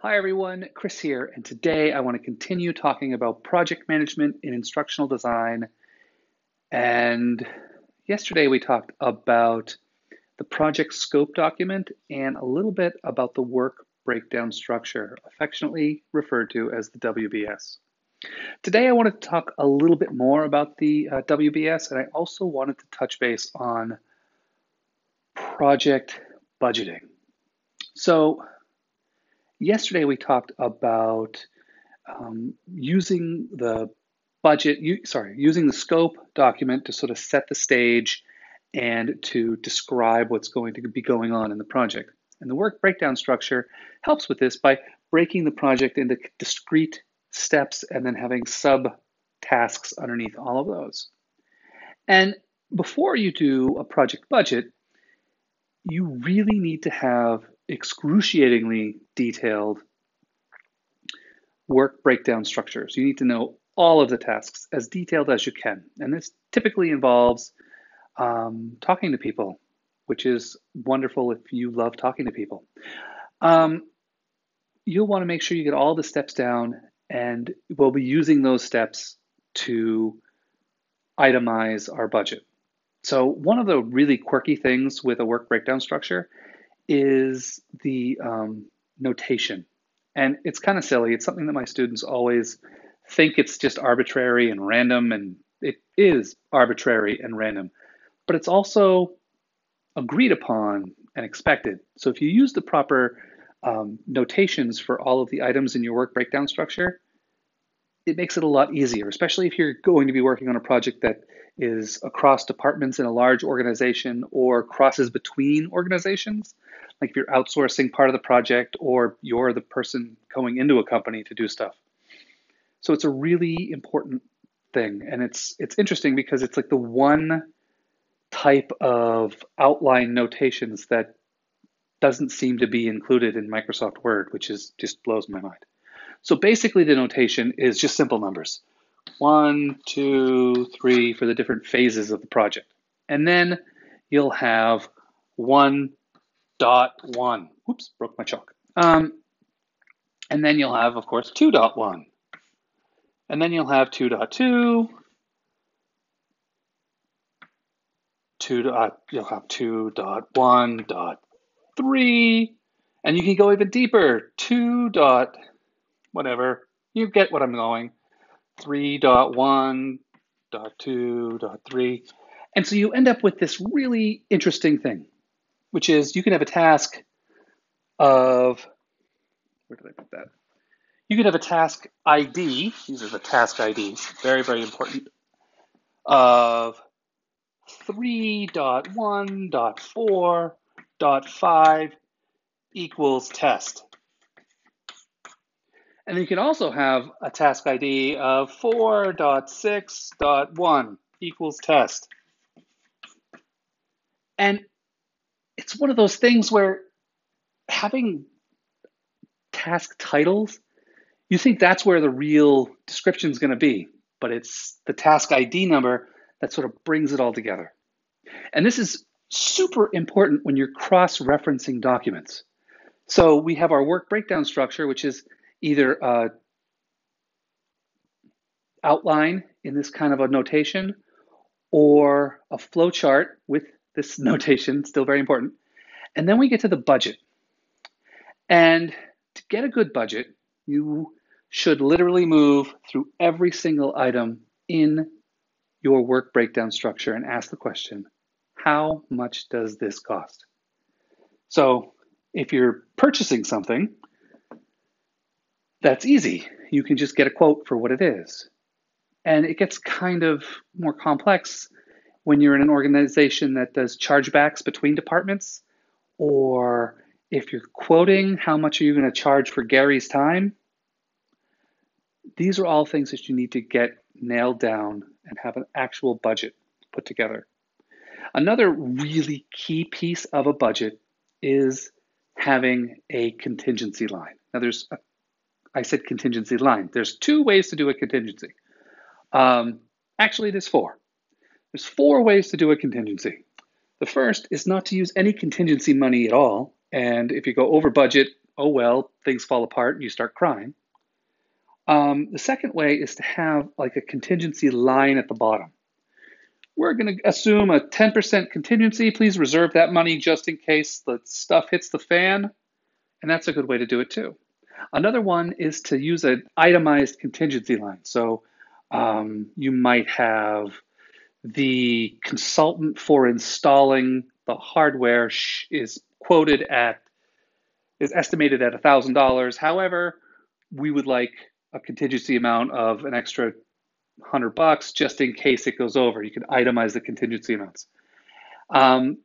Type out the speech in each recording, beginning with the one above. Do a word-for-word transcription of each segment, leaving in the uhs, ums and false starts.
Hi everyone, Chris here, and today I want to continue talking about project management in instructional design. And yesterday we talked about the project scope document and a little bit about the work breakdown structure, affectionately referred to as the W B S. Today I want to talk a little bit more about the uh, W B S, and I also wanted to touch base on project budgeting. So yesterday we talked about um, using the budget, you, sorry, using the scope document to sort of set the stage and to describe what's going to be going on in the project. And the work breakdown structure helps with this by breaking the project into discrete steps and then having sub-tasks underneath all of those. And before you do a project budget, you really need to have excruciatingly detailed work breakdown structures. You need to know all of the tasks as detailed as you can. And this typically involves um, talking to people, which is wonderful if you love talking to people. Um, you'll want to make sure you get all the steps down, and we'll be using those steps to itemize our budget. So one of the really quirky things with a work breakdown structure is the um, notation. And it's kind of silly. It's something that my students always think it's just arbitrary and random, and it is arbitrary and random, but it's also agreed upon and expected. So if you use the proper um, notations for all of the items in your work breakdown structure, it makes it a lot easier, especially if you're going to be working on a project that is across departments in a large organization or crosses between organizations. Like if you're outsourcing part of the project or you're the person going into a company to do stuff. So it's a really important thing. And it's it's interesting because it's like the one type of outline notations that doesn't seem to be included in Microsoft Word, which is just blows my mind. So basically the notation is just simple numbers. One, two, three for the different phases of the project. And then you'll have one dot one. Oops, broke my chalk. Um, and then you'll have, of course, two dot one. And then you'll have two dot two. Two dot, you'll have two dot one dot three. And you can go even deeper. Two dot whatever. You get what I'm going. three dot one dot two dot three. And so you end up with this really interesting thing, which is you can have a task of, where did I put that? You could have a task I D, these are the task I Ds, very, very important, of three dot one dot four dot five equals test. And then you can also have a task I D of four dot six dot one equals test. And it's one of those things where having task titles, you think that's where the real description is going to be, but it's the task I D number that sort of brings it all together. And this is super important when you're cross-referencing documents. So we have our work breakdown structure, which is either uh, outline in this kind of a notation or a flow chart with this notation, still very important. And then we get to the budget. And to get a good budget, you should literally move through every single item in your work breakdown structure and ask the question, how much does this cost? So if you're purchasing something, that's easy. You can just get a quote for what it is. And it gets kind of more complex when you're in an organization that does chargebacks between departments, or if you're quoting, how much are you going to charge for Gary's time? These are all things that you need to get nailed down and have an actual budget put together. Another really key piece of a budget is having a contingency line. Now there's a I said contingency line. There's two ways to do a contingency. Um, actually, there's four. There's four ways to do a contingency. The first is not to use any contingency money at all. And if you go over budget oh well, things fall apart and you start crying. Um, the second way is to have like a contingency line at the bottom. We're going to assume a ten percent contingency. Please reserve that money just in case the stuff hits the fan. And that's a good way to do it too. Another one is to use an itemized contingency line. So um, you might have the consultant for installing the hardware is quoted at, is estimated at one thousand dollars. However, we would like a contingency amount of an extra hundred bucks just in case it goes over. You can itemize the contingency amounts. Um,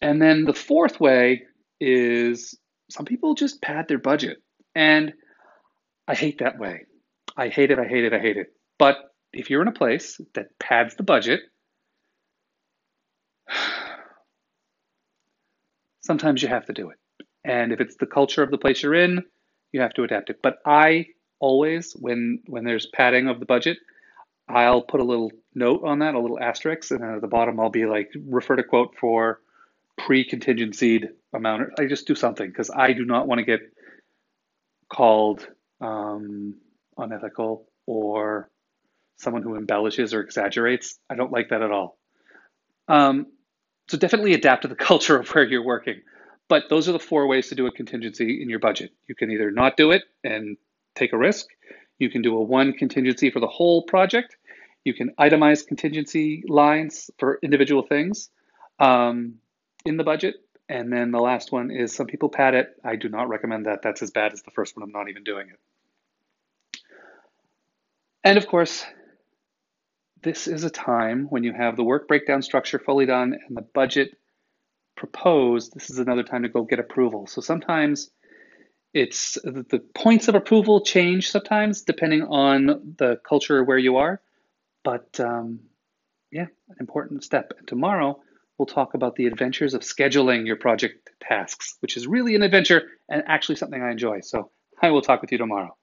and then the fourth way is some people just pad their budget. And I hate that way. I hate it, I hate it, I hate it. But if you're in a place that pads the budget, sometimes you have to do it. And if it's the culture of the place you're in, you have to adapt it. But I always, when when there's padding of the budget, I'll put a little note on that, a little asterisk, and then at the bottom I'll be like, refer to quote for pre-contingencied amount. I just do something because I do not want to get called um, unethical or someone who embellishes or exaggerates. I don't like that at all. Um, so definitely adapt to the culture of where you're working. But those are the four ways to do a contingency in your budget. You can either not do it and take a risk. You can do a one contingency for the whole project. You can itemize contingency lines for individual things um, in the budget. And then the last one is some people pad it. I do not recommend that. That's as bad as the first one. I'm not even doing it. And of course, this is a time when you have the work breakdown structure fully done and the budget proposed. This is another time to go get approval. So sometimes it's the points of approval change sometimes depending on the culture where you are, but um, yeah, an important step. And tomorrow we'll talk about the adventures of scheduling your project tasks, which is really an adventure and actually something I enjoy. So I will talk with you tomorrow.